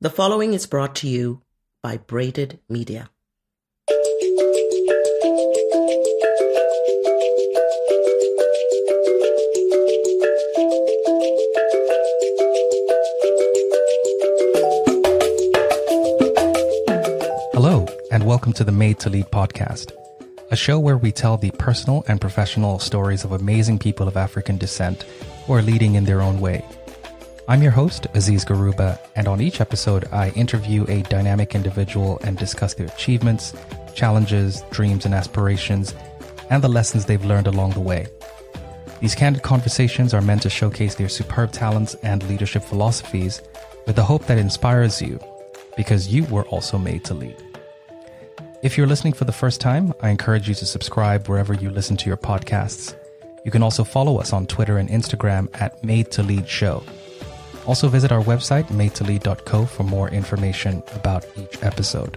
The following is brought to you by Braided Media. Hello, and welcome to the Made to Lead podcast, a show where we tell the personal and professional stories of amazing people of African descent who are leading in their own way. I'm your host, Aziz Garuba, and on each episode, I interview a dynamic individual and discuss their achievements, challenges, dreams and aspirations, and the lessons they've learned along the way. These candid conversations are meant to showcase their superb talents and leadership philosophies with the hope that inspires you, because you were also made to lead. If you're listening for the first time, I encourage you to subscribe wherever you listen to your podcasts. You can also follow us on Twitter and Instagram at Made to Lead Show. Also visit our website, madetolead.co, for more information about each episode.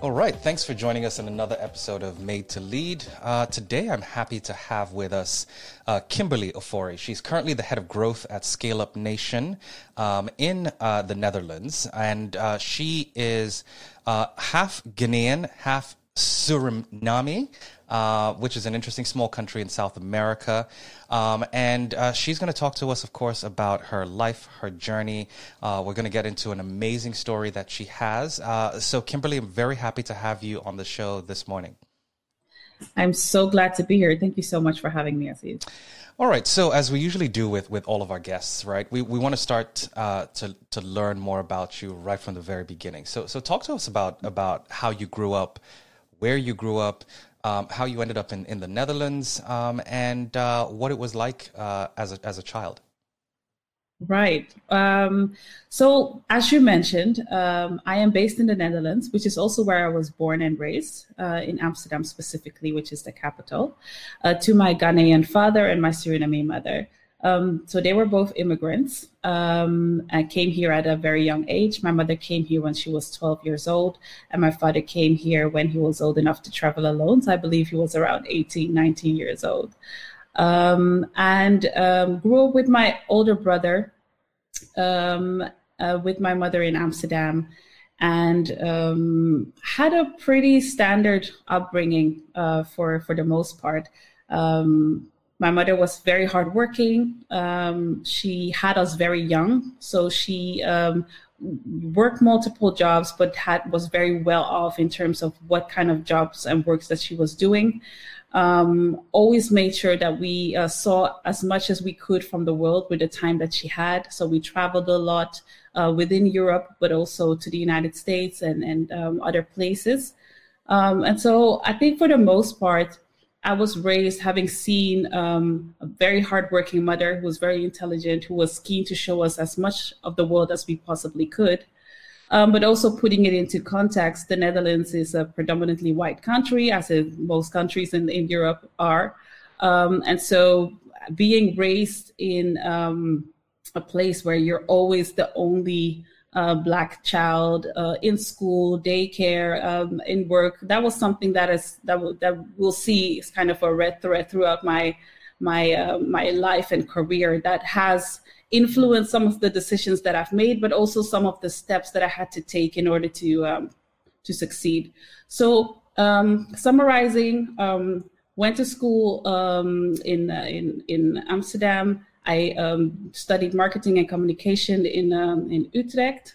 All right. Thanks for joining us in another episode of Made to Lead. Today, I'm happy to have with us Kimberly Ofori. She's currently the head of growth at Scale Up Nation in the Netherlands. And she is half Ghanaian, half Suriname, which is an interesting small country in South America. And she's going to talk to us, of course, about her life, her journey. We're going to get into an amazing story that she has. So Kimberly, I'm very happy to have you on the show this morning. I'm so glad to be here. Thank you so much for having me, Aziz. All right. So as we usually do with all of our guests, right, we want to start to learn more about you right from the very beginning. So talk to us about how you grew up, where you grew up, how you ended up in the Netherlands, and what it was like as a child. Right. So as you mentioned, I am based in the Netherlands, which is also where I was born and raised, in Amsterdam specifically, which is the capital, to my Ghanaian father and my Suriname mother. So they were both immigrants. I came here at a very young age. My mother came here when she was 12 years old, and my father came here when he was old enough to travel alone. So I believe he was around 18, 19 years old. And grew up with my older brother, with my mother in Amsterdam, and had a pretty standard upbringing for the most part. My mother was very hardworking. She had us very young, so she worked multiple jobs, but was very well off in terms of what kind of jobs and works that she was doing. Always made sure that we saw as much as we could from the world with the time that she had. So we traveled a lot within Europe, but also to the United States and other places. And so I think for the most part, I was raised having seen a very hardworking mother who was very intelligent, who was keen to show us as much of the world as we possibly could. But also putting it into context, the Netherlands is a predominantly white country, as in most countries in Europe are. And so being raised in a place where you're always the only Black child in school, daycare, in work. That was something that we'll see is kind of a red thread throughout my life and career that has influenced some of the decisions that I've made, but also some of the steps that I had to take in order to succeed. So summarizing, went to school in Amsterdam. I studied marketing and communication in Utrecht,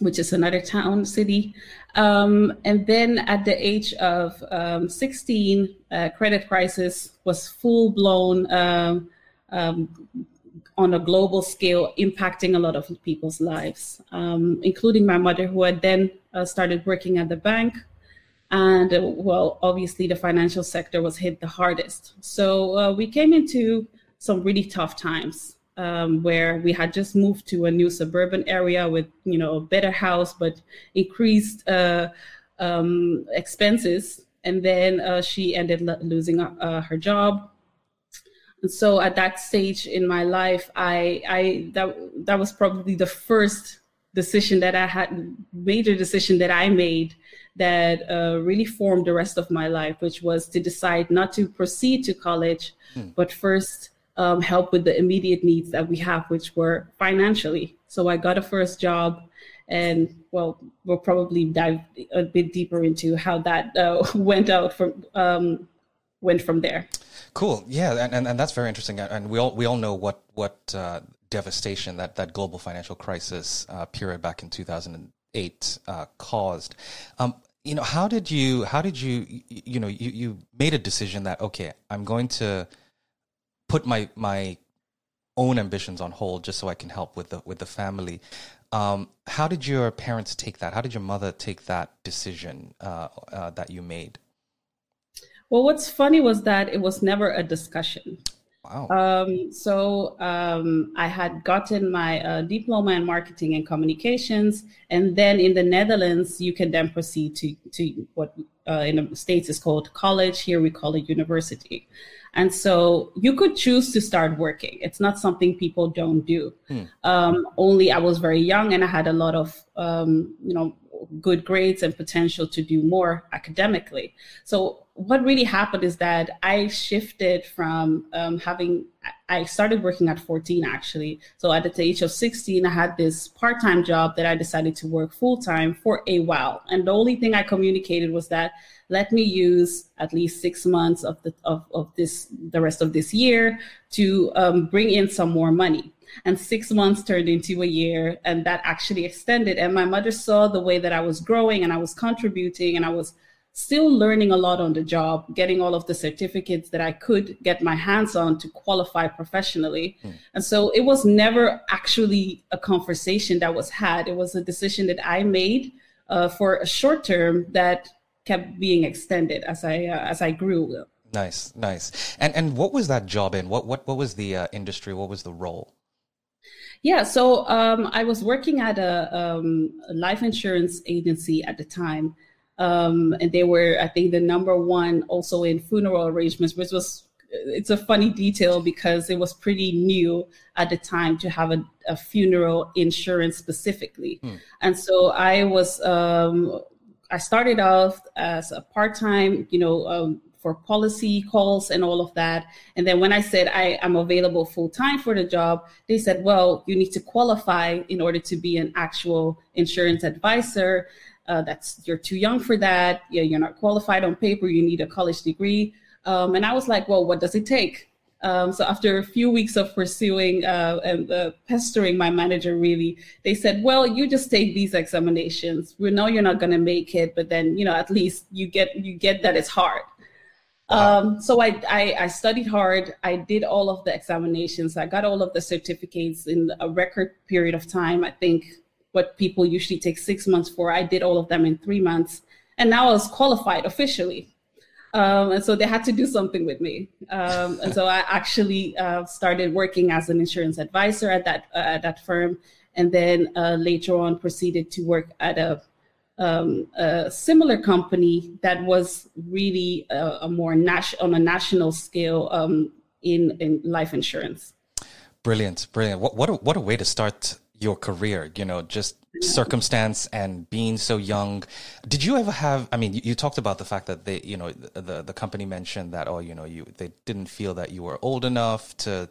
which is another city. And then at the age of 16, credit crisis was full-blown on a global scale, impacting a lot of people's lives, including my mother, who had then started working at the bank. And, obviously, the financial sector was hit the hardest. So we came into some really tough times where we had just moved to a new suburban area with, a better house, but increased expenses. And then she ended losing her job. And so at that stage in my life, that was probably the first decision that I had, major decision that I made that really formed the rest of my life, which was to decide not to proceed to college, but first help with the immediate needs that we have, which were financially. So I got a first job, and well, we'll probably dive a bit deeper into how that went from there. Cool. Yeah. And that's very interesting. And we all know what devastation that global financial crisis period back in 2008 caused. How did you made a decision that, okay, I'm going to put my own ambitions on hold just so I can help with the family. How did your parents take that? How did your mother take that decision that you made? Well, what's funny was that it was never a discussion. Wow. So I had gotten my diploma in marketing and communications, and then in the Netherlands, you can then proceed to what in the States is called college. Here we call it university. And so you could choose to start working. It's not something people don't do. Only I was very young, and I had a lot of, good grades and potential to do more academically. So what really happened is that I shifted from I started working at 14, actually. So at the age of 16, I had this part-time job that I decided to work full-time for a while. And the only thing I communicated was that, let me use at least 6 months of the rest of this year to bring in some more money. And 6 months turned into a year, and that actually extended. And my mother saw the way that I was growing, and I was contributing, and I was still learning a lot on the job, getting all of the certificates that I could get my hands on to qualify professionally. And so it was never actually a conversation that was had. It was a decision that I made for a short term that kept being extended as I grew. Nice. And what was that job in? What was the industry? What was the role? Yeah, so I was working at a life insurance agency at the time, and they were, I think, the number one also in funeral arrangements, which was, it's a funny detail because it was pretty new at the time to have a funeral insurance specifically. And so I was, I started off as a part-time, for policy calls and all of that. And then when I said I am available full time for the job, they said, well, you need to qualify in order to be an actual insurance advisor. You're too young for that. You're not qualified on paper. You need a college degree. And I was like, well, what does it take? So after a few weeks of pursuing and pestering my manager, really, they said, well, you just take these examinations. We know you're not going to make it, but then, at least you get that it's hard. So I studied hard. I did all of the examinations. I got all of the certificates in a record period of time. I think what people usually take 6 months for, I did all of them in 3 months. And now I was qualified officially. And so they had to do something with me. And so I actually started working as an insurance advisor at that firm. And then later on proceeded to work at a similar company that was really on a national scale in life insurance. Brilliant! What a way to start your career! Circumstance and being so young. Did you ever have? I mean, you talked about the fact that they, the company mentioned that, they didn't feel that you were old enough to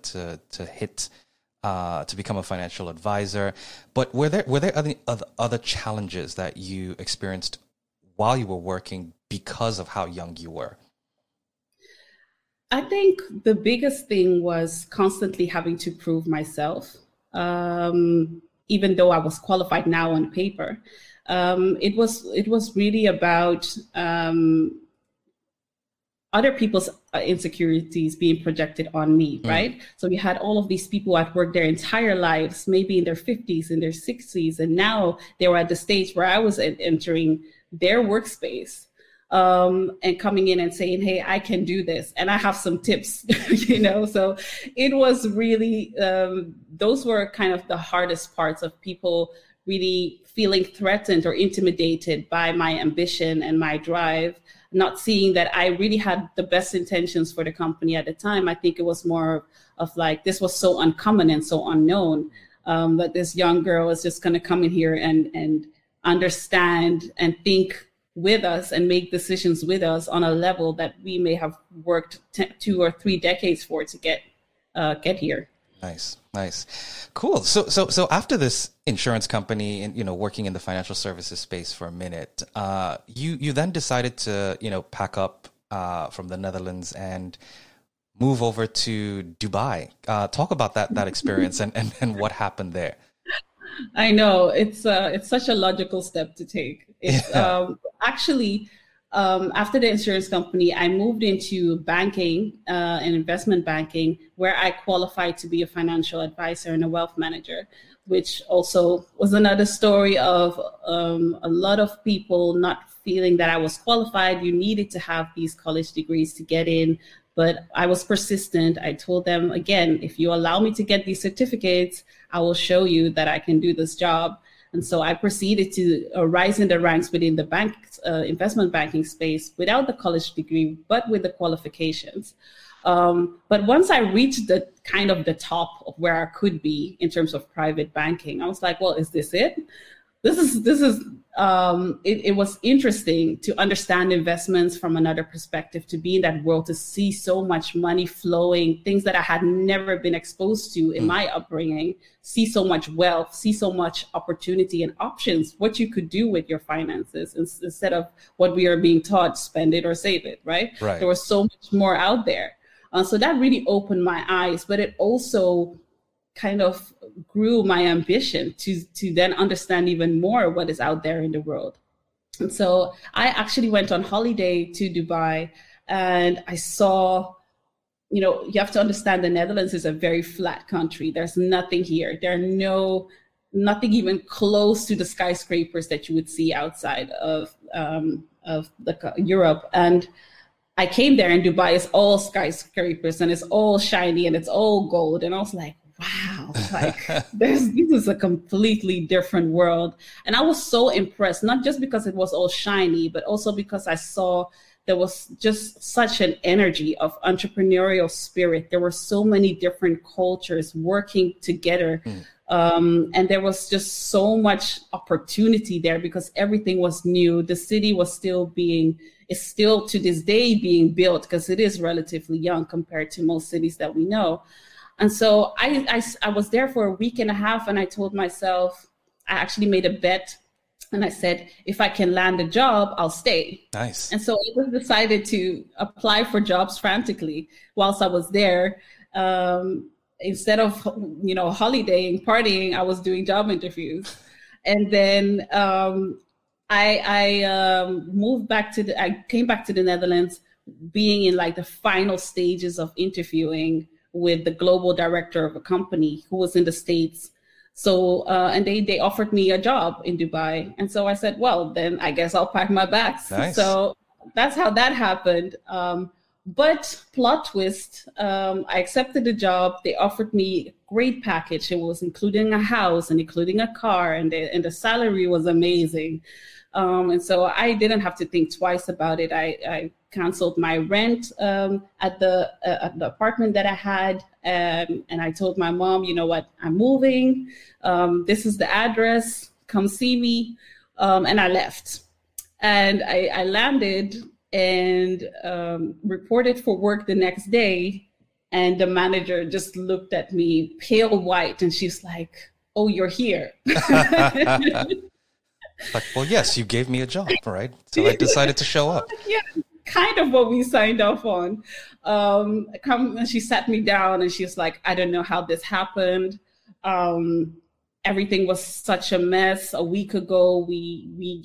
hit. To become a financial advisor, but were there other challenges that you experienced while you were working because of how young you were? I think the biggest thing was constantly having to prove myself, even though I was qualified now on paper. It was really about other people's insecurities being projected on me, right? So we had all of these people who had worked their entire lives, maybe in their 50s, in their 60s, and now they were at the stage where I was entering their workspace and coming in and saying, hey, I can do this, and I have some tips, So it was really, those were kind of the hardest parts of people really feeling threatened or intimidated by my ambition and my drive, not seeing that I really had the best intentions for the company at the time. I think it was more of like, this was so uncommon and so unknown that this young girl is just going to come in here and understand and think with us and make decisions with us on a level that we may have worked 2 or 3 decades for to get get here. Nice, nice, cool. So after this insurance company and working in the financial services space for a minute, you then decided to pack up from the Netherlands and move over to Dubai. Talk about that experience and what happened there. I know it's such a logical step to take. It's after the insurance company, I moved into banking and investment banking, where I qualified to be a financial advisor and a wealth manager, which also was another story of a lot of people not feeling that I was qualified. You needed to have these college degrees to get in, but I was persistent. I told them, again, if you allow me to get these certificates, I will show you that I can do this job. And so I proceeded to rise in the ranks within the bank, investment banking space, without the college degree, but with the qualifications. But once I reached the kind of the top of where I could be in terms of private banking, I was like, well, is this it? It was interesting to understand investments from another perspective, to be in that world, to see so much money flowing, things that I had never been exposed to in my upbringing, see so much wealth, see so much opportunity and options, what you could do with your finances instead of what we are being taught, spend it or save it, right? There was so much more out there. So that really opened my eyes, but it also kind of grew my ambition to then understand even more what is out there in the world. And so I actually went on holiday to Dubai, and I saw, you have to understand the Netherlands is a very flat country. There's nothing here. There are nothing even close to the skyscrapers that you would see outside of Europe. And I came there, and Dubai is all skyscrapers, and it's all shiny, and it's all gold. And I was like, wow, this is a completely different world. And I was so impressed, not just because it was all shiny, but also because I saw there was just such an energy of entrepreneurial spirit. There were so many different cultures working together. And there was just so much opportunity there because everything was new. The city was still to this day being built, because it is relatively young compared to most cities that we know. And so I was there for a week and a half, and I told myself, I actually made a bet, and I said, if I can land a job, I'll stay. Nice. And so I just decided to apply for jobs frantically whilst I was there. Instead of, holidaying, partying, I was doing job interviews. And then I moved back I came back to the Netherlands, being in the final stages of interviewing with the global director of a company who was in the States. So, and they offered me a job in Dubai. And so I said, well, then I guess I'll pack my bags. Nice. So that's how that happened. But plot twist, I accepted the job. They offered me a great package. It was including a house and including a car, and the salary was amazing. And so I didn't have to think twice about it. I canceled my rent at the apartment that I had. And I told my mom, you know what, I'm moving. This is the address. Come see me. And I left. And I landed and reported for work the next day. And the manager just looked at me pale white. And she's like, oh, you're here. Like, well, yes, you gave me a job, right? So I decided to show up. Yeah, kind of what we signed off on. And she sat me down, and she was like, I don't know how this happened. Everything was such a mess. A week ago, we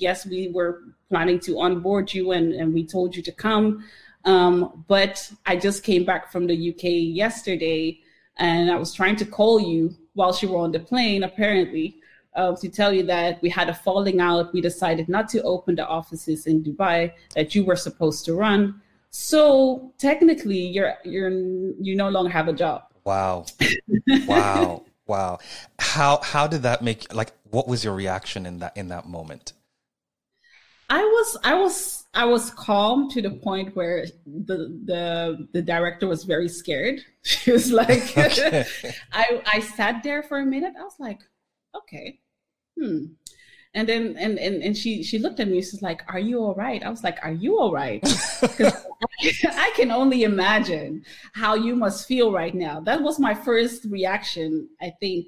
were planning to onboard you, and we told you to come. But I just came back from the UK yesterday, and I was trying to call you while you were on the plane, apparently. To tell you that we had a falling out. We decided not to open the offices in Dubai that you were supposed to run. So technically, you no longer have a job. Wow, wow, wow! How did that make? What was your reaction in that moment? I was calm to the point where the director was very scared. She was like, I sat there for a minute. I was like, okay. And then, and she looked at me, she's like, "Are you all right?" I was like, "Are you all right?" Because I can only imagine how you must feel right now. That was my first reaction, I think.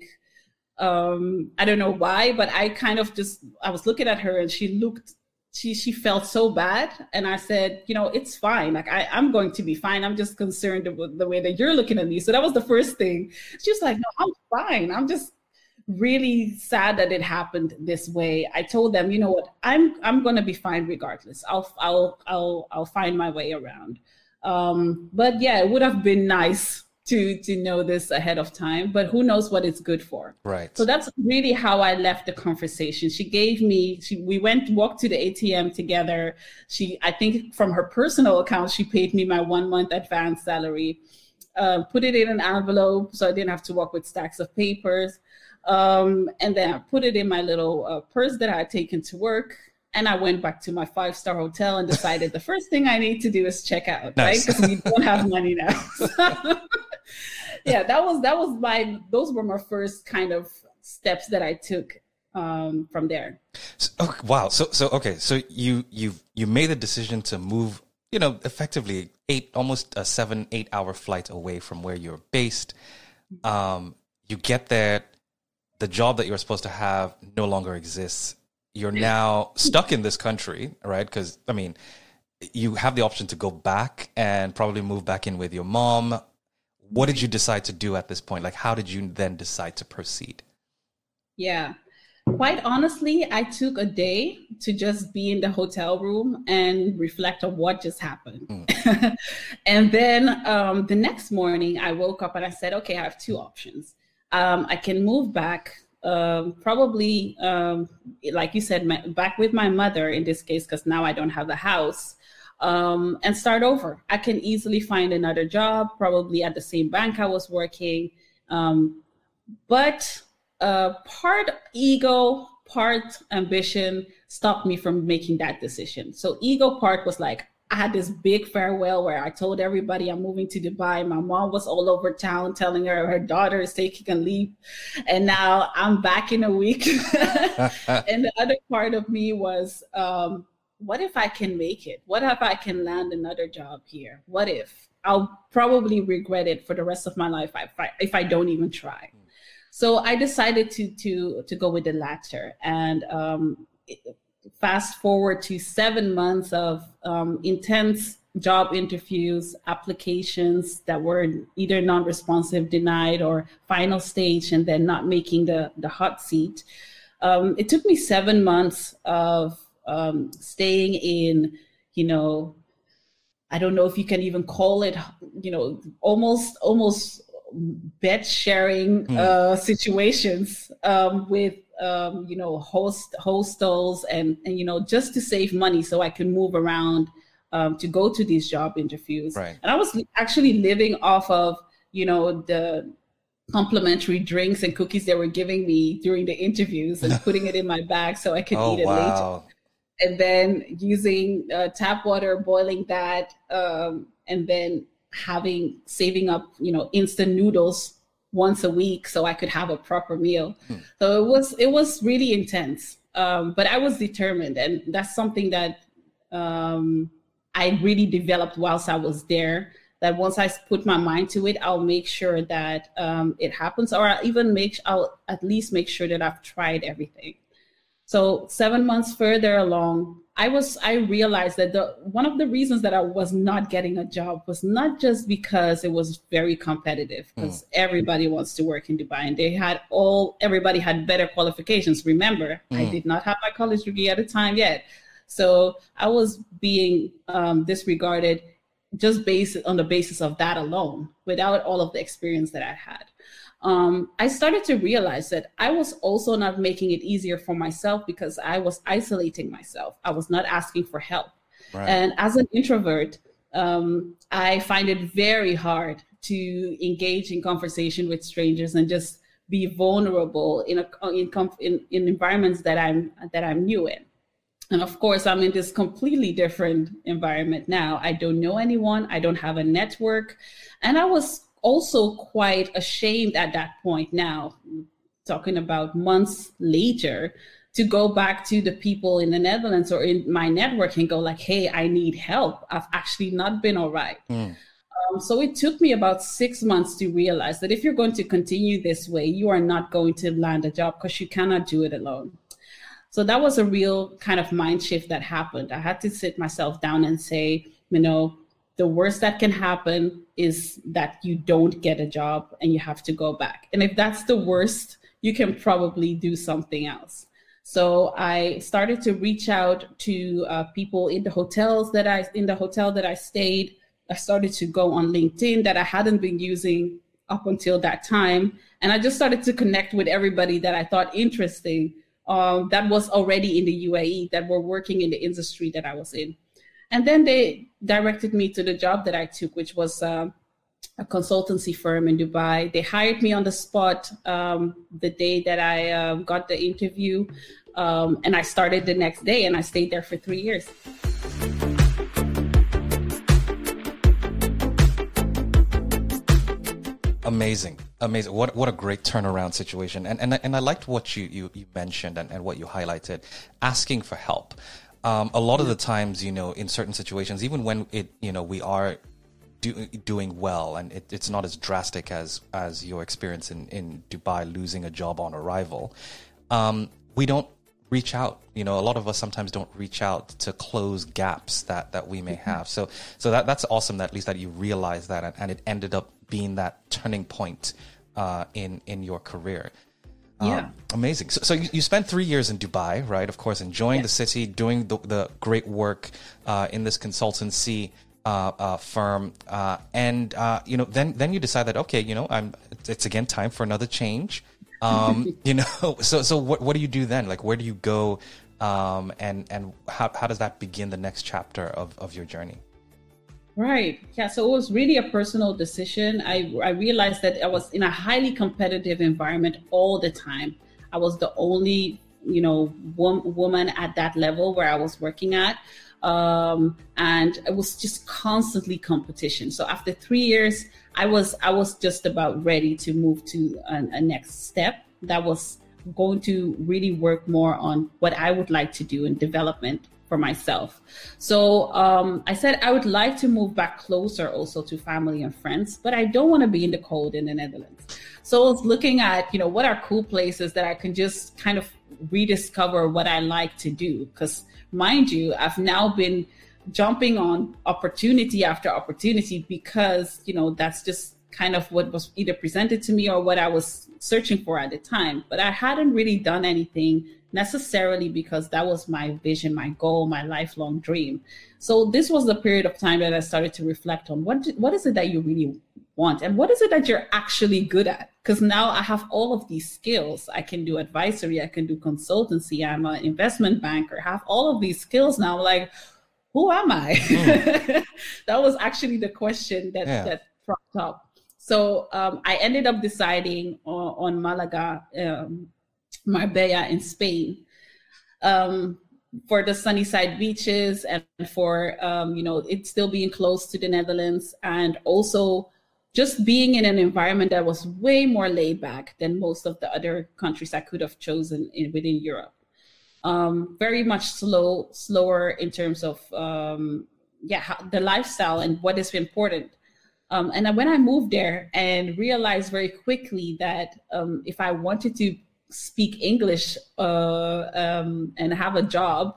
I don't know why, but I kind of just, I was looking at her and she felt so bad. And I said, you know, it's fine. Like, I'm going to be fine. I'm just concerned about the way that you're looking at me. So that was the first thing. She was like, "No, I'm fine. I'm just really sad that it happened this way." I told them, you know what, I'm going to be fine regardless. I'll find my way around. But yeah, it would have been nice to know this ahead of time, but who knows what it's good for. Right. So that's really how I left the conversation. She gave me, we walked to the ATM together. I think from her personal account, she paid me my 1 month advance salary, put it in an envelope so I didn't have to walk with stacks of papers. And then I put it in my little purse that I had taken to work. And I went back to my 5-star hotel and decided the first thing I need to do is check out, nice. Right? Because we don't have money now. Yeah, that was those were my first kind of steps that I took from there. So, oh, wow. So okay. So you made the decision to move, you know, effectively almost a 7-8 hour flight away from where you're based. You get there, the job that you're supposed to have no longer exists. You're now stuck in this country, right? Because, I mean, you have the option to go back and probably move back in with your mom. What did you decide to do at this point? Like, how did you then decide to proceed? Yeah. Quite honestly, I took a day to just be in the hotel room and reflect on what just happened. Mm. And then the next morning, I woke up and I said, okay, I have two options. I can move back. Probably, like you said, back with my mother in this case, because now I don't have the house, and start over. I can easily find another job, probably at the same bank I was working. But part ego, part ambition stopped me from making that decision. So ego part was like, I had this big farewell where I told everybody I'm moving to Dubai. My mom was all over town telling her daughter is taking a leap. And now I'm back in a week. And the other part of me was, what if I can make it? What if I can land another job here? What if? I'll probably regret it for the rest of my life if I don't even try. So I decided to go with the latter. And fast forward to 7 months of intense job interviews, applications that were either non-responsive, denied, or final stage, and then not making the hot seat. It took me 7 months of staying in, you know, I don't know if you can even call it, you know, almost bed sharing situations with, you know, hostels and, you know, just to save money so I can move around to go to these job interviews. Right. And I was actually living off of, you know, the complimentary drinks and cookies they were giving me during the interviews and putting it in my bag so I could eat it later. And then using tap water, boiling that, and then saving up, you know, instant noodles once a week so I could have a proper meal. So it was really intense, but I was determined. And that's something that I really developed whilst I was there, that once I put my mind to it, I'll make sure that it happens, or I'll at least make sure that I've tried everything. So 7 months further along, I realized that one of the reasons that I was not getting a job was not just because it was very competitive, because everybody wants to work in Dubai and everybody had better qualifications. Remember, I did not have my college degree at the time yet. So I was being disregarded just based on the basis of that alone, without all of the experience that I had. I started to realize that I was also not making it easier for myself because I was isolating myself. I was not asking for help. Right. And as an introvert, I find it very hard to engage in conversation with strangers and just be vulnerable in environments that I'm new in. And of course, I'm in this completely different environment now. I don't know anyone. I don't have a network. And I was also quite ashamed at that point now, talking about months later, to go back to the people in the Netherlands or in my network and go like, hey, I need help. I've actually not been all right. Mm. So it took me about 6 months to realize that if you're going to continue this way, you are not going to land a job because you cannot do it alone. So that was a real kind of mind shift that happened. I had to sit myself down and say, you know, the worst that can happen is that you don't get a job and you have to go back. And if that's the worst, you can probably do something else. So I started to reach out to people in the hotels that I stayed. I started to go on LinkedIn that I hadn't been using up until that time. And I just started to connect with everybody that I thought interesting that was already in the UAE, that were working in the industry that I was in. And then they directed me to the job that I took, which was a consultancy firm in Dubai. They hired me on the spot the day that I got the interview, and I started the next day, and I stayed there for 3 years. Amazing. What a great turnaround situation. And I liked what you mentioned and what you highlighted, asking for help. A lot of the times, you know, in certain situations, even when it, you know, we are doing well and it's not as drastic as your experience in Dubai losing a job on arrival, we don't reach out. You know, a lot of us sometimes don't reach out to close gaps that we may have. So that's awesome that at least that you realized that and it ended up being that turning point in your career. Amazing. So you spent 3 years in Dubai, right? Of course, enjoying the city, doing the great work in this consultancy firm, and you know, then you decide that, okay, you know, it's again time for another change. You know, so what do you do then? Like, where do you go, and how does that begin the next chapter of your journey? Right. Yeah. So it was really a personal decision. I realized that I was in a highly competitive environment all the time. I was the only, you know, woman at that level where I was working at. And it was just constantly competition. So after 3 years, I was just about ready to move to a next step that was going to really work more on what I would like to do in development for myself. So I said I would like to move back closer also to family and friends, but I don't want to be in the cold in the Netherlands. So I was looking at, you know, what are cool places that I can just kind of rediscover what I like to do, because mind you, I've now been jumping on opportunity after opportunity because, you know, that's just kind of what was either presented to me or what I was searching for at the time. But I hadn't really done anything necessarily because that was my vision, my goal, my lifelong dream. So this was the period of time that I started to reflect on what is it that you really want and what is it that you're actually good at? Because now I have all of these skills. I can do advisory, I can do consultancy, I'm an investment banker, have all of these skills now. Like, who am I? That was actually the question that popped up. So I ended up deciding on Malaga, Marbella in Spain, for the Sunnyside beaches and for, you know, it still being close to the Netherlands, and also just being in an environment that was way more laid back than most of the other countries I could have chosen within Europe. Very much slower in terms of, the lifestyle and what is important. And when I moved there and realized very quickly that if I wanted to speak English and have a job,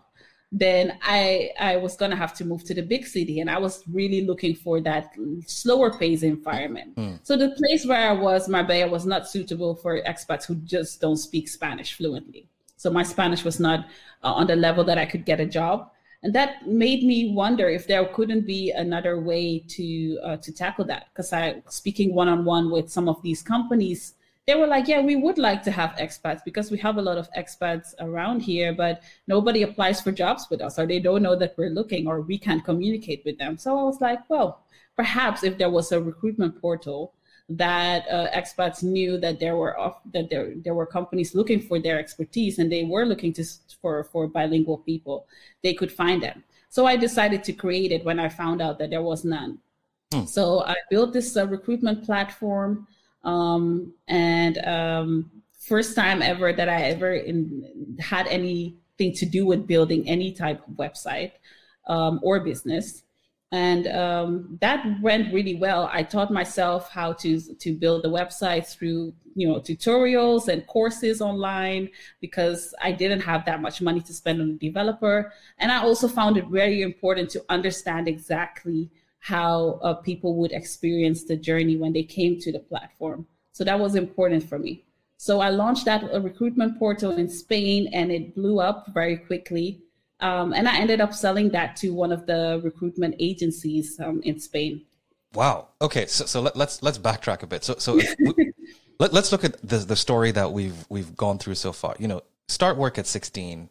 then I was going to have to move to the big city. And I was really looking for that slower pace environment. Mm. So the place where I was, Marbella, was not suitable for expats who just don't speak Spanish fluently. So my Spanish was not on the level that I could get a job. And that made me wonder if there couldn't be another way to tackle that. Because I, speaking one-on-one with some of these companies, they were like, yeah, we would like to have expats because we have a lot of expats around here, but nobody applies for jobs with us, or they don't know that we're looking, or we can't communicate with them. So I was like, well, perhaps if there was a recruitment portal that expats knew that there were companies looking for their expertise and they were looking for bilingual people, they could find them. So I decided to create it when I found out that there was none. Hmm. So I built this recruitment platform. And first time ever that I ever had anything to do with building any type of website or business. And that went really well. I taught myself how to build the website through, tutorials and courses online, because I didn't have that much money to spend on a developer. And I also found it very important to understand exactly how people would experience the journey when they came to the platform. So that was important for me. So I launched that recruitment portal in Spain, and it blew up very quickly. And I ended up selling that to one of the recruitment agencies in Spain. Wow. Okay. So let's backtrack a bit. So let's look at the story that we've gone through so far. Start work at 16,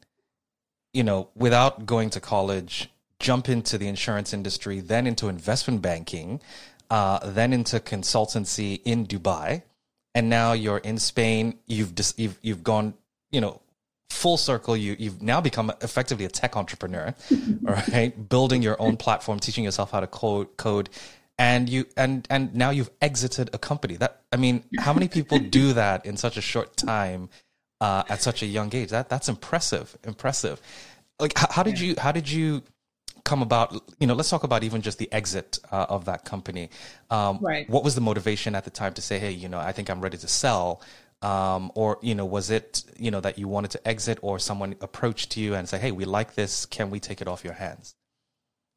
without going to college, jump into the insurance industry, then into investment banking, then into consultancy in Dubai, and now you're in Spain. You've gone, full circle. You've now become effectively a tech entrepreneur, all right? Building your own platform, teaching yourself how to code, and now you've exited a company. How many people do that in such a short time, at such a young age? That's impressive. Like, how did you come about? Let's talk about even just the exit of that company. Right. What was the motivation at the time to say, hey, I think I'm ready to sell? Was it, that you wanted to exit, or someone approached you and say, hey, we like this, can we take it off your hands?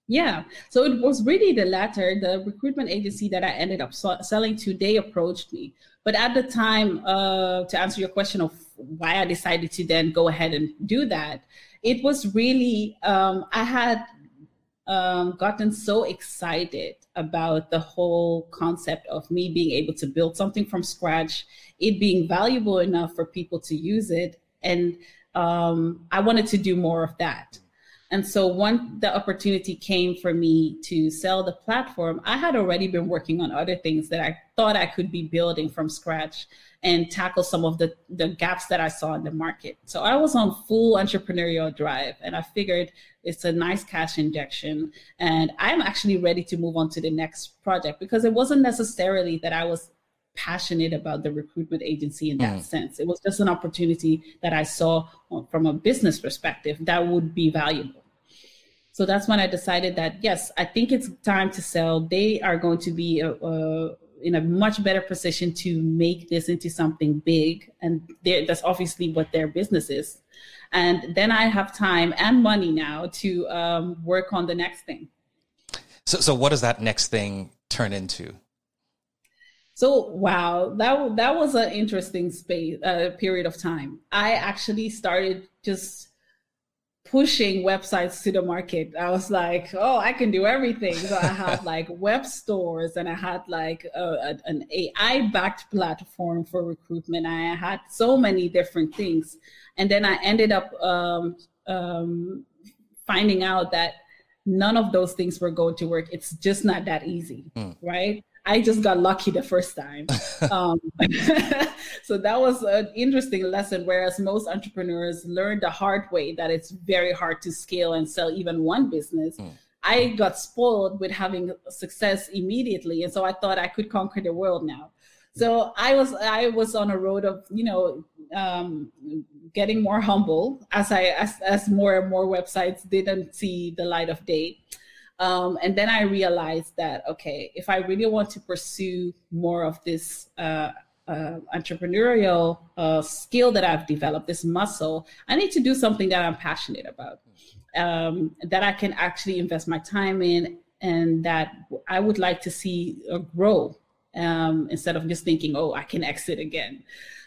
Yeah. So it was really the latter. The recruitment agency that I ended up selling to, they approached me. But at the time, to answer your question of why I decided to then go ahead and do that, it was really, I had gotten so excited about the whole concept of me being able to build something from scratch, it being valuable enough for people to use it. And I wanted to do more of that. And so when the opportunity came for me to sell the platform, I had already been working on other things that I thought I could be building from scratch and tackle some of the gaps that I saw in the market. So I was on full entrepreneurial drive, and I figured it's a nice cash injection, and I'm actually ready to move on to the next project, because it wasn't necessarily that I was passionate about the recruitment agency in that sense. It was just an opportunity that I saw from a business perspective that would be valuable. So that's when I decided that, yes, I think it's time to sell. They are going to be in a much better position to make this into something big. And that's obviously what their business is. And then I have time and money now to work on the next thing. So what does that next thing turn into? So, wow, that was an interesting period of time. I actually started just pushing websites to the market. I was like, oh, I can do everything. So I had like web stores, and I had like an AI-backed platform for recruitment. I had so many different things. And then I ended up finding out that none of those things were going to work. It's just not that easy, right? I just got lucky the first time. So that was an interesting lesson, whereas most entrepreneurs learn the hard way that it's very hard to scale and sell even one business. I got spoiled with having success immediately. And so I thought I could conquer the world now. So I was on a road of, getting more humble as more and more websites didn't see the light of day. And then I realized that, okay, if I really want to pursue more of this entrepreneurial skill that I've developed, this muscle, I need to do something that I'm passionate about, that I can actually invest my time in, and that I would like to see grow, instead of just thinking, oh, I can exit again.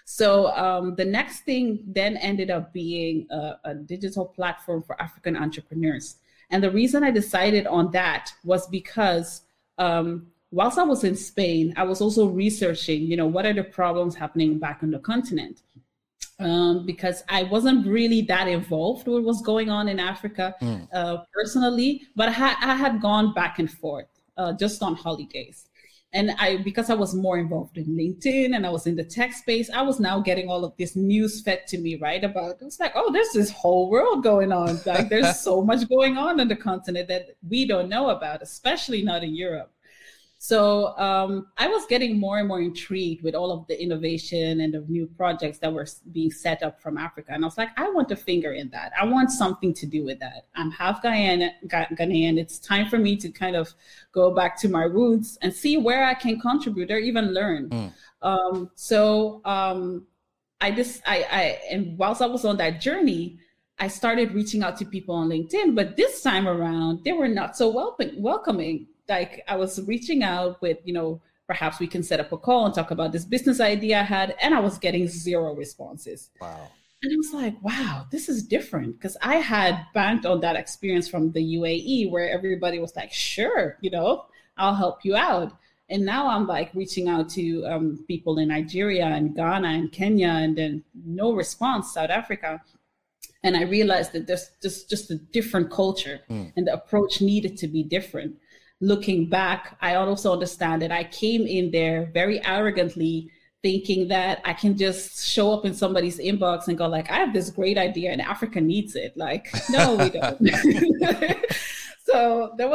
So the next thing then ended up being a digital platform for African entrepreneurs. And the reason I decided on that was because whilst I was in Spain, I was also researching, what are the problems happening back on the continent? Because I wasn't really that involved with what was going on in Africa personally, but I had gone back and forth just on holidays. And because I was more involved in LinkedIn and I was in the tech space, I was now getting all of this news fed to me, right? About, it's like, oh, there's this whole world going on. Like, there's so much going on the continent that we don't know about, especially not in Europe. So I was getting more and more intrigued with all of the innovation and the new projects that were being set up from Africa. And I was like, I want a finger in that. I want something to do with that. I'm half Ghanaian. It's time for me to kind of go back to my roots and see where I can contribute or even learn. And whilst I was on that journey, I started reaching out to people on LinkedIn, but this time around, they were not so welcoming. Like, I was reaching out with, perhaps we can set up a call and talk about this business idea I had, and I was getting zero responses. Wow. And I was like, wow, this is different, because I had banked on that experience from the UAE where everybody was like, sure, I'll help you out. And now I'm like reaching out to people in Nigeria and Ghana and Kenya, and then no response, South Africa. And I realized that there's just a different culture and the approach needed to be different. Looking back, I also understand that I came in there very arrogantly, thinking that I can just show up in somebody's inbox and go like, I have this great idea and Africa needs it. Like, no, we don't. So there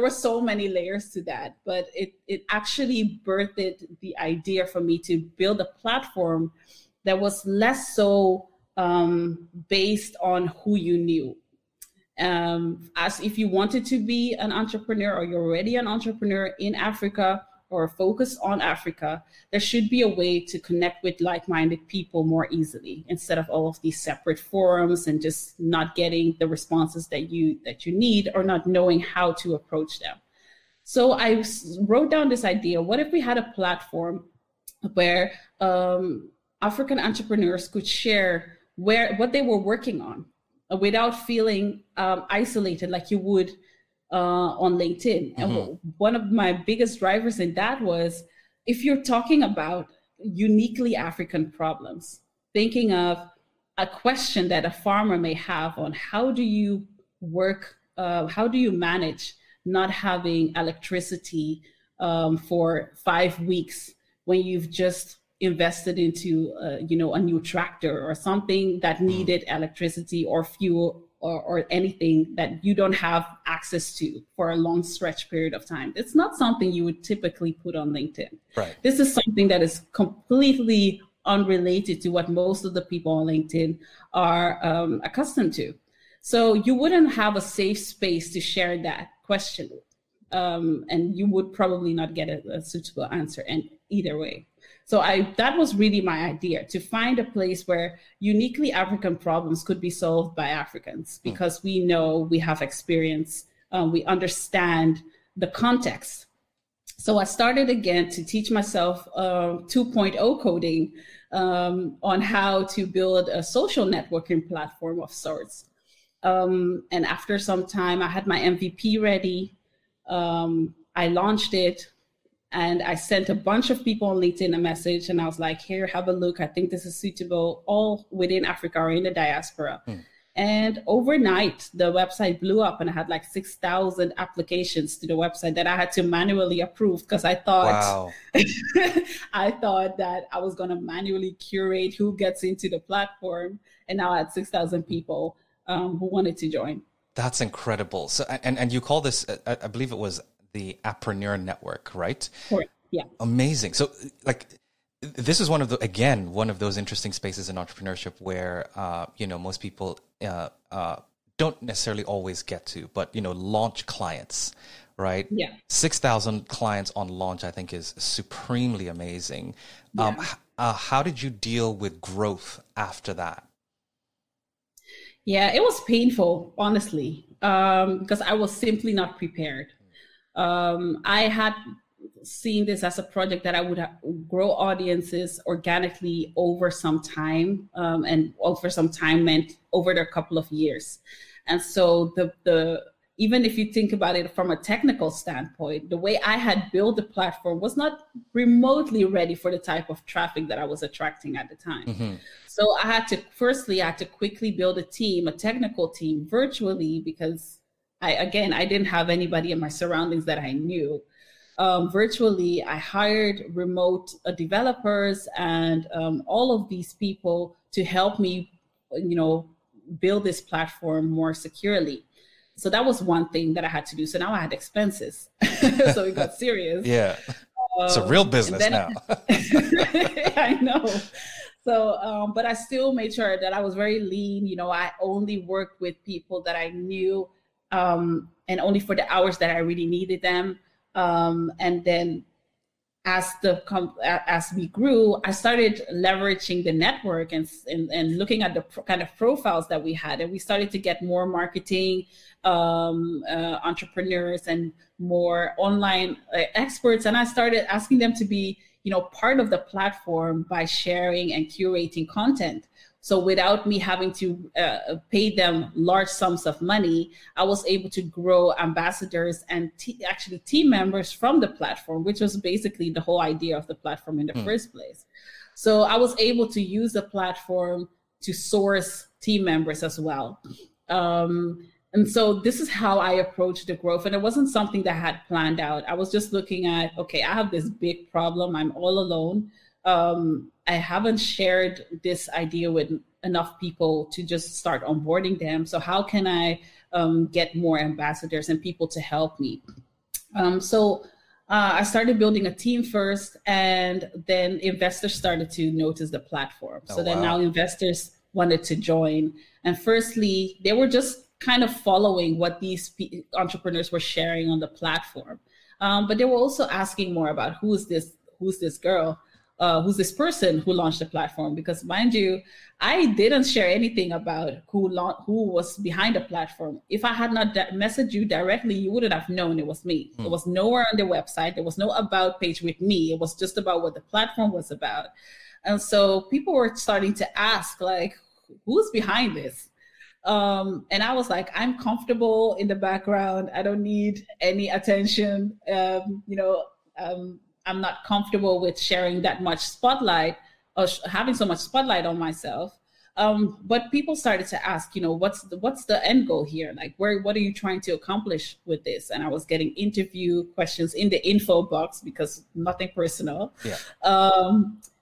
were so many layers to that, but it actually birthed the idea for me to build a platform that was less so based on who you knew. As if you wanted to be an entrepreneur, or you're already an entrepreneur in Africa or focused on Africa, there should be a way to connect with like-minded people more easily, instead of all of these separate forums and just not getting the responses that you need, or not knowing how to approach them. So I wrote down this idea: what if we had a platform where African entrepreneurs could share what they were working on without feeling isolated like you would on LinkedIn? Mm-hmm. And one of my biggest drivers in that was, if you're talking about uniquely African problems, thinking of a question that a farmer may have on how do you work, how do you manage not having electricity for 5 weeks when you've just invested into, a new tractor or something that needed electricity or fuel or anything that you don't have access to for a long stretch period of time. It's not something you would typically put on LinkedIn. Right. This is something that is completely unrelated to what most of the people on LinkedIn are accustomed to. So you wouldn't have a safe space to share that question. And you would probably not get a suitable answer either way. So that was really my idea, to find a place where uniquely African problems could be solved by Africans, because we know, we have experience, we understand the context. So I started again to teach myself 2.0 coding on how to build a social networking platform of sorts. And after some time, I had my MVP ready. I launched it. And I sent a bunch of people on LinkedIn a message, and I was like, here, have a look. I think this is suitable, all within Africa or in the diaspora. And overnight, the website blew up, and I had like 6,000 applications to the website that I had to manually approve, because I thought that I was going to manually curate who gets into the platform. And now I had 6,000 people who wanted to join. That's incredible. So, and you call this, I believe it was the Apprenuer Network, right? Correct. Yeah. Amazing. So, like, this is one of those interesting spaces in entrepreneurship where, most people don't necessarily always get to, but, launch clients, right? Yeah. 6,000 clients on launch, I think, is supremely amazing. Yeah. How did you deal with growth after that? Yeah, it was painful, honestly, because I was simply not prepared. I had seen this as a project that I would grow audiences organically over some time, and over some time meant over a couple of years. And so even if you think about it from a technical standpoint, the way I had built the platform was not remotely ready for the type of traffic that I was attracting at the time. Mm-hmm. So I had to quickly build a technical team virtually, because I didn't have anybody in my surroundings that I knew. Virtually, I hired remote developers and all of these people to help me, build this platform more securely. So that was one thing that I had to do. So now I had expenses. So it got serious. Yeah. It's a real business now. I know. So, but I still made sure that I was very lean. You know, I only worked with people that I knew, and only for the hours that I really needed them. And then as we grew, I started leveraging the network and looking at the kind of profiles that we had. And we started to get more marketing entrepreneurs and more online experts. And I started asking them to be, you know, part of the platform by sharing and curating content. So without me having to pay them large sums of money, I was able to grow ambassadors and actually team members from the platform, which was basically the whole idea of the platform in the first place. So I was able to use the platform to source team members as well. And so this is how I approached the growth. And it wasn't something that I had planned out. I was just looking at, okay, I have this big problem. I'm all alone. I haven't shared this idea with enough people to just start onboarding them. So how can I get more ambassadors and people to help me? So I started building a team first, and then investors started to notice the platform. Oh, so then now investors wanted to join. And firstly, they were just kind of following what these entrepreneurs were sharing on the platform. But they were also asking more about who's this girl? Who's this person who launched the platform? Because mind you, I didn't share anything about who was behind the platform. If I had not messaged you directly, you wouldn't have known it was me. It was nowhere on the website. There was no about page with me. It was just about what the platform was about. And so people were starting to ask, like, who's behind this? And I was like, I'm comfortable in the background. I don't need any attention. I'm not comfortable with sharing that much spotlight or having so much spotlight on myself. But people started to ask, you know, what's the end goal here? Like, what are you trying to accomplish with this? And I was getting interview questions in the info box because nothing personal. Yeah.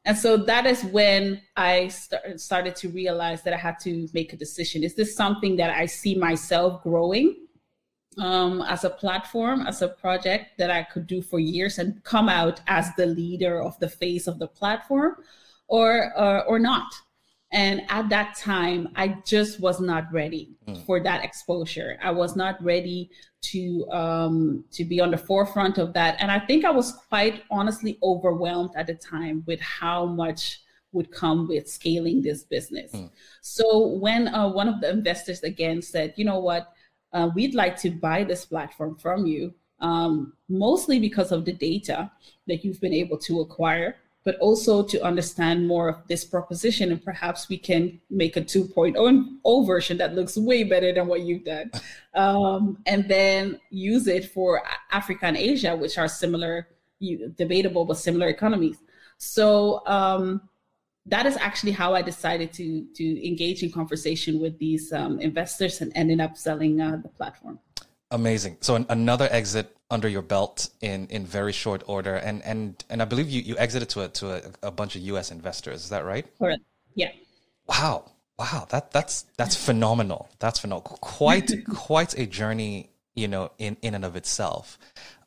And so that is when I started to realize that I had to make a decision. Is this something that I see myself growing? As a platform, as a project that I could do for years and come out as the leader of the face of the platform, or not. And at that time, I just was not ready for that exposure. I was not ready to be on the forefront of that. And I think I was quite honestly overwhelmed at the time with how much would come with scaling this business. So when one of the investors again said, you know what, we'd like to buy this platform from you, mostly because of the data that you've been able to acquire, but also to understand more of this proposition. And perhaps we can make a 2.0 version that looks way better than what you've done. And then use it for Africa and Asia, which are similar, debatable, but similar economies. So that is actually how I decided to engage in conversation with these investors and ended up selling the platform. Amazing. So another exit under your belt in very short order. And I believe you exited to a bunch of US investors. Is that right? Correct. Yeah. Wow. That's phenomenal. That's phenomenal. Quite a journey, you know, in and of itself.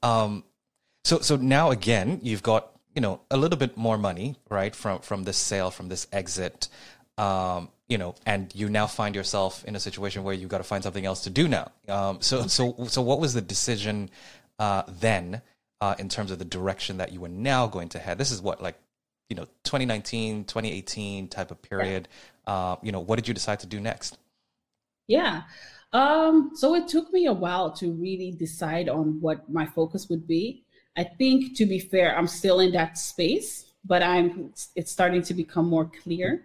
So now again, you've got, you know, a little bit more money, right, from this sale, from this exit, you know, and you now find yourself in a situation where you've got to find something else to do now. So what was the decision then in terms of the direction that you were now going to head? This is what, like, you know, 2019, 2018 type of period. You know, what did you decide to do next? Yeah. So it took me a while to really decide on what my focus would be. I think, to be fair, I'm still in that space, but it's starting to become more clear.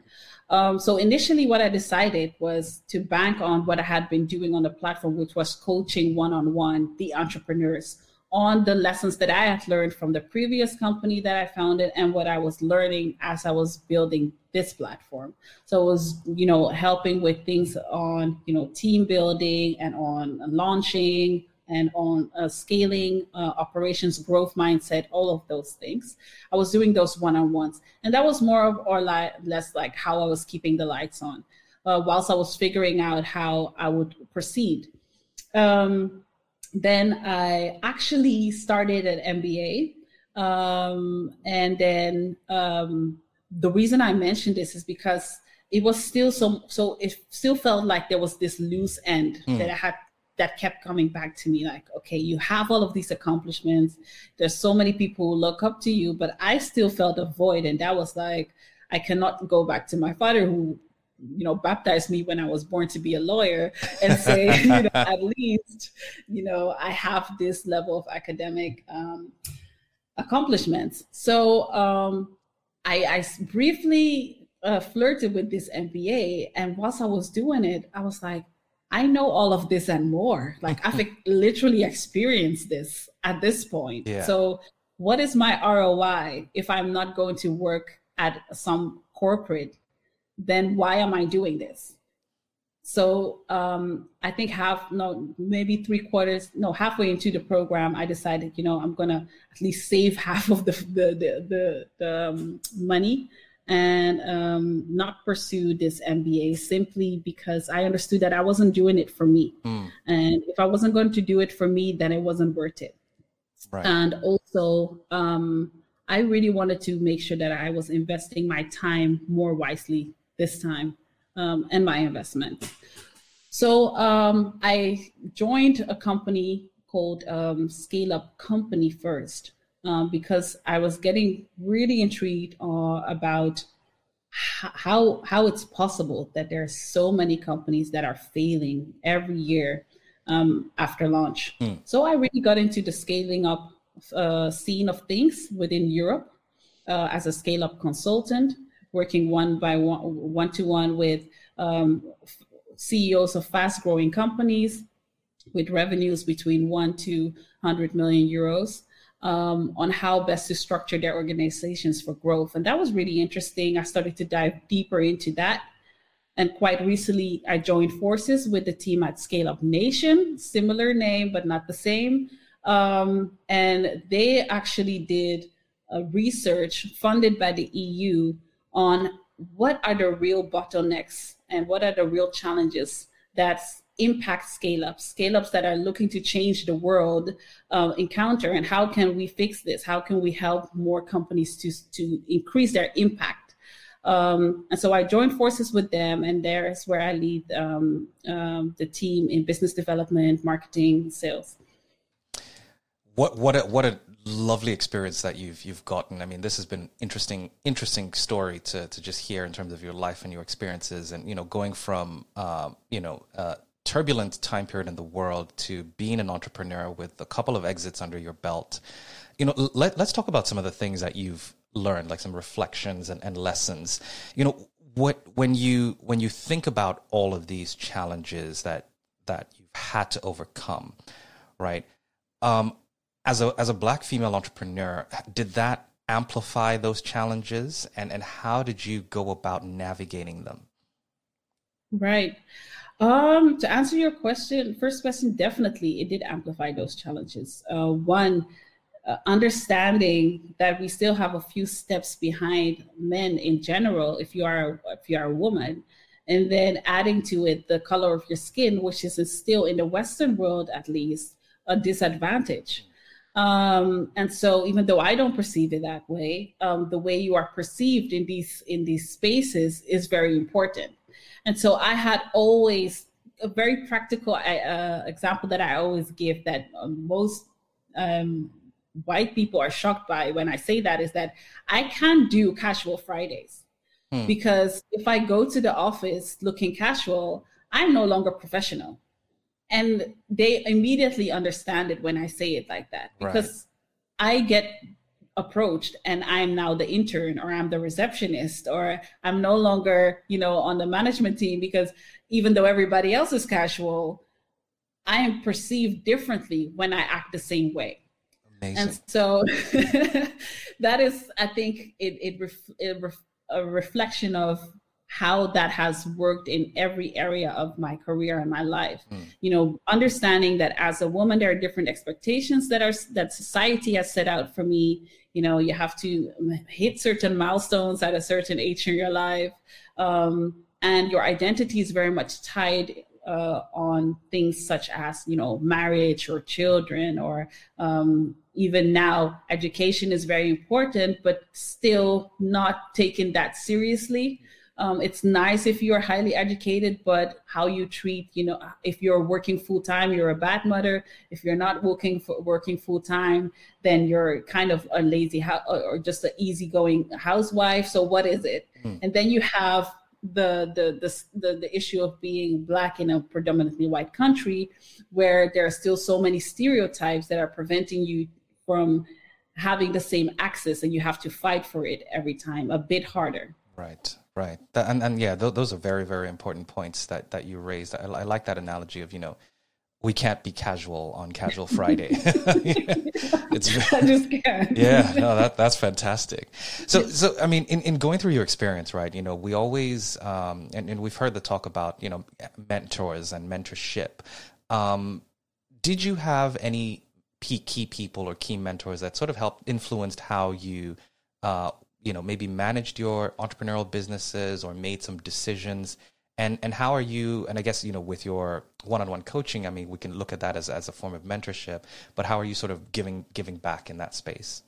So initially what I decided was to bank on what I had been doing on the platform, which was coaching one-on-one the entrepreneurs on the lessons that I had learned from the previous company that I founded and what I was learning as I was building this platform. So it was, you know, helping with things on, you know, team building and on launching, and on scaling, operations, growth mindset, all of those things. I was doing those one-on-ones. And that was more or less like how I was keeping the lights on whilst I was figuring out how I would proceed. Then I actually started an MBA. And then the reason I mentioned this is because it was still so it still felt like there was this loose end that I had, that kept coming back to me. Like, okay, you have all of these accomplishments. There's so many people who look up to you, but I still felt a void. And that was like, I cannot go back to my father who, you know, baptized me when I was born to be a lawyer and say, you know, at least, you know, I have this level of academic accomplishments. So I briefly flirted with this MBA. And whilst I was doing it, I was like, I know all of this and more. Like I've literally experienced this at this point. Yeah. So what is my ROI if I'm not going to work at some corporate? Then why am I doing this? So I think halfway into the program, I decided, you know, I'm going to at least save half of the money and not pursue this MBA simply because I understood that I wasn't doing it for me. And if I wasn't going to do it for me, then it wasn't worth it. Right. And also, I really wanted to make sure that I was investing my time more wisely this time and my investment. So I joined a company called Scale Up Company first. Because I was getting really intrigued about how it's possible that there are so many companies that are failing every year after launch. So I really got into the scaling up scene of things within Europe as a scale up consultant, working one-to-one with CEOs of fast growing companies with revenues between 1 to 100 million euros. On how best to structure their organizations for growth. And that was really interesting. I started to dive deeper into that. And quite recently, I joined forces with the team at Scale Up Nation, similar name, but not the same. And they actually did a research funded by the EU on what are the real bottlenecks and what are the real challenges that impact scale-ups that are looking to change the world encounter, and how can we fix this? How can we help more companies to increase their impact? And so I joined forces with them, and there's where I lead the team in business development, marketing, sales. What a lovely experience that you've gotten. I mean, this has been interesting story to just hear in terms of your life and your experiences, and you know, going from turbulent time period in the world to being an entrepreneur with a couple of exits under your belt. You know, let's talk about some of the things that you've learned, like some reflections and lessons. You know, when you think about all of these challenges that you've had to overcome, right? As a Black female entrepreneur, did that amplify those challenges, and how did you go about navigating them? Right. To answer your question, definitely it did amplify those challenges. Understanding that we still have a few steps behind men in general, if you are a woman, and then adding to it the color of your skin, which is still in the Western world, at least, a disadvantage. And so even though I don't perceive it that way, the way you are perceived in these spaces is very important. And so I had always a very practical example that I always give that most white people are shocked by when I say that is that I can't do casual Fridays because if I go to the office looking casual, I'm no longer professional. And they immediately understand it when I say it like that because I get approached and I'm now the intern or I'm the receptionist or I'm no longer, you know, on the management team because even though everybody else is casual, I am perceived differently when I act the same way. Amazing. And so that is, I think a reflection of how that has worked in every area of my career and my life. You know, understanding that as a woman, there are different expectations that society has set out for me. You know, you have to hit certain milestones at a certain age in your life. And your identity is very much tied on things such as, you know, marriage or children, or even now education is very important, but still not taking that seriously. It's nice if you're highly educated, but how you treat, you know, if you're working full time, you're a bad mother. If you're not working full time, then you're kind of a lazy or just an easygoing housewife. So what is it? And then you have the issue of being Black in a predominantly white country, where there are still so many stereotypes that are preventing you from having the same access, and you have to fight for it every time a bit harder. Right. Right. And yeah, those are very, very important points that you raised. I like that analogy of, you know, we can't be casual on Casual Friday. I just can't. Yeah, no, that's fantastic. So I mean, in going through your experience, right, you know, we always, and we've heard the talk about, you know, mentors and mentorship. Did you have any key people or key mentors that sort of helped influenced how you, you know, maybe managed your entrepreneurial businesses or made some decisions? And how are you, and I guess, you know, with your one-on-one coaching, I mean, we can look at that as a form of mentorship, but how are you sort of giving back in that space?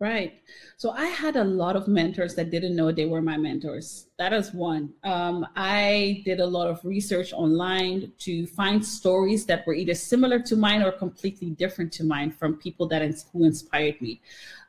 Right. So I had a lot of mentors that didn't know they were my mentors. That is one. I did a lot of research online to find stories that were either similar to mine or completely different to mine from people who inspired me.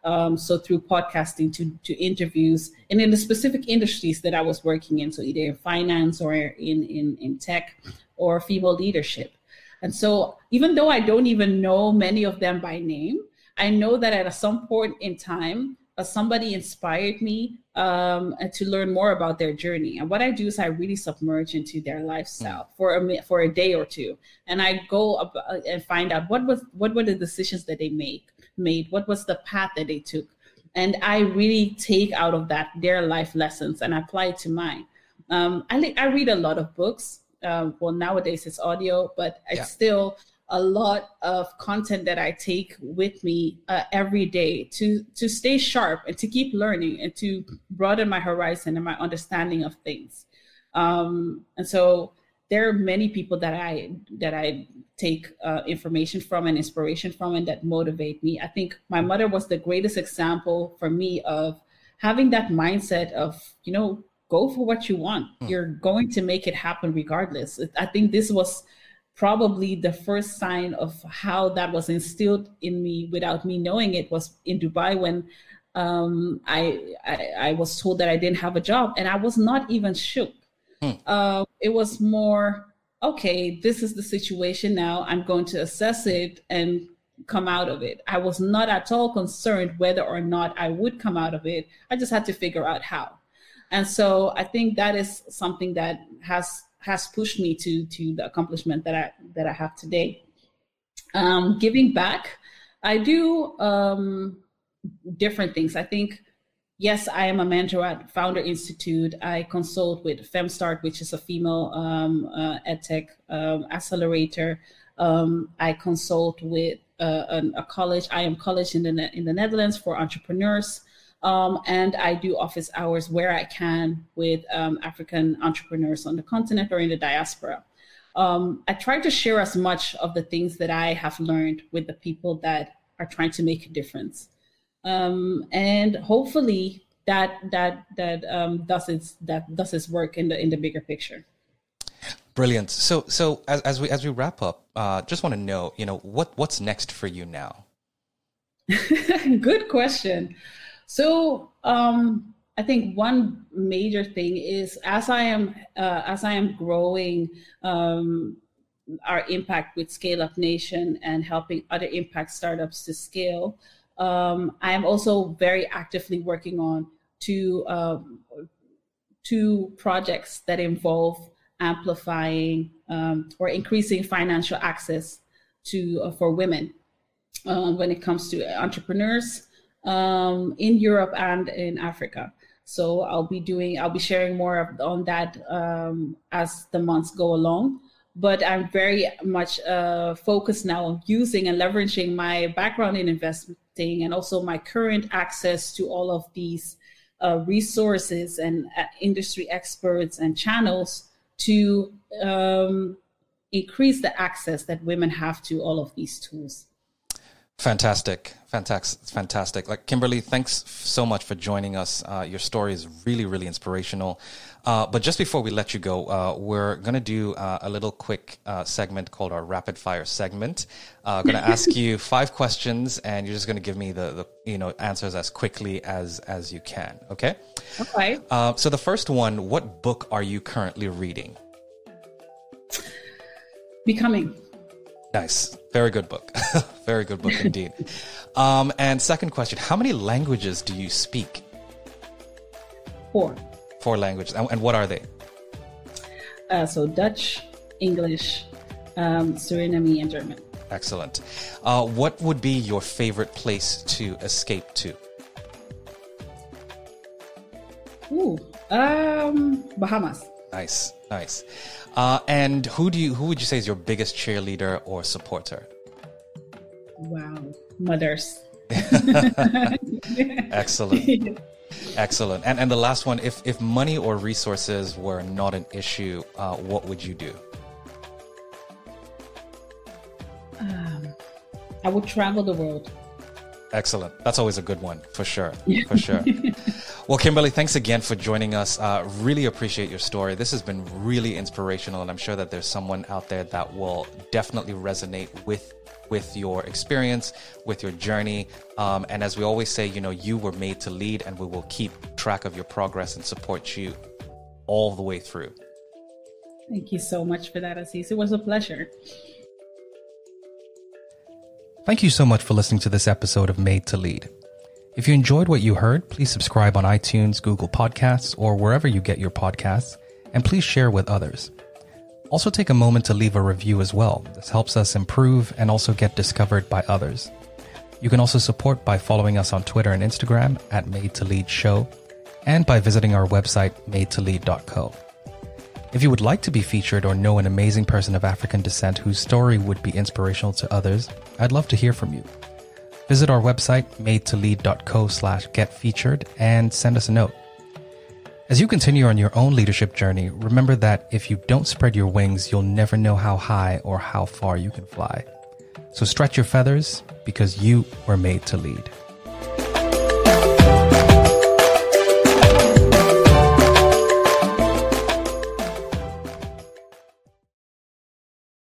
So through podcasting to interviews, and in the specific industries that I was working in, so either in finance or in tech or female leadership. And so even though I don't even know many of them by name, I know that at some point in time, somebody inspired me to learn more about their journey. And what I do is I really submerge into their lifestyle for a day or two, and I go up and find out what were the decisions that they made, what was the path that they took, and I really take out of that their life lessons and apply it to mine. I read a lot of books. Well, nowadays it's audio, but it's still a lot of content that I take with me every day to stay sharp and to keep learning and to broaden my horizon and my understanding of things. And so there are many people that I take information from and inspiration from, and that motivate me. I think my mother was the greatest example for me of having that mindset of, you know, go for what you want. You're going to make it happen regardless. I think this was probably the first sign of how that was instilled in me without me knowing it was in Dubai, when I was told that I didn't have a job, and I was not even shook. It was more, okay, this is the situation now. I'm going to assess it and come out of it. I was not at all concerned whether or not I would come out of it. I just had to figure out how. And so I think that is something that has pushed me to the accomplishment that I have today. Giving back, I do different things. I think, yes, I am a mentor at Founder Institute. I consult with FemStart, which is a female edtech accelerator. I consult with a college. I am college in the Netherlands for entrepreneurs. And I do office hours where I can with African entrepreneurs on the continent or in the diaspora. I try to share as much of the things that I have learned with the people that are trying to make a difference. And hopefully that does its work in the bigger picture. Brilliant. So as we wrap up, just want to know, you know, what's next for you now? Good question. So I think one major thing is, as I am growing our impact with Scale Up Nation and helping other impact startups to scale, I am also very actively working on two projects that involve amplifying or increasing financial access for women when it comes to entrepreneurs in Europe and in Africa. So I'll be sharing more on that as the months go along. But I'm very much focused now on using and leveraging my background in investing, and also my current access to all of these resources and industry experts and channels to increase the access that women have to all of these tools. Fantastic. Fantastic. Like, Kimberly, thanks so much for joining us. Your story is really, really inspirational. But just before we let you go, we're going to do a little quick segment called our rapid fire segment. I'm going to ask you 5 questions, and you're just going to give me the answers as quickly as you can. Okay. Okay. So the first one, what book are you currently reading? Becoming. Nice. Very good book. Very good book indeed. And second question, how many languages do you speak? 4. 4 languages. And what are they? So Dutch, English, Surinamese, and German. Excellent. What would be your favorite place to escape to? Ooh, Bahamas. Nice, nice. And who would you say is your biggest cheerleader or supporter? Wow, mothers. Excellent, excellent. And the last one, if money or resources were not an issue, what would you do? I would travel the world. Excellent. That's always a good one, for sure, for sure. Well, Kimberly, thanks again for joining us. Really appreciate your story. This has been really inspirational, and I'm sure that there's someone out there that will definitely resonate with your experience, with your journey. And as we always say, you were made to lead, and we will keep track of your progress and support you all the way through. Thank you so much for that, Aziz. It was a pleasure. Thank you so much for listening to this episode of Made to Lead. If you enjoyed what you heard, please subscribe on iTunes, Google Podcasts, or wherever you get your podcasts, and please share with others. Also take a moment to leave a review as well. This helps us improve and also get discovered by others. You can also support by following us on Twitter and Instagram at Made to Lead Show, and by visiting our website, madetolead.co. If you would like to be featured or know an amazing person of African descent whose story would be inspirational to others, I'd love to hear from you. Visit our website, madetolead.co/getfeatured, and send us a note. As you continue on your own leadership journey, remember that if you don't spread your wings, you'll never know how high or how far you can fly. So stretch your feathers, because you were made to lead.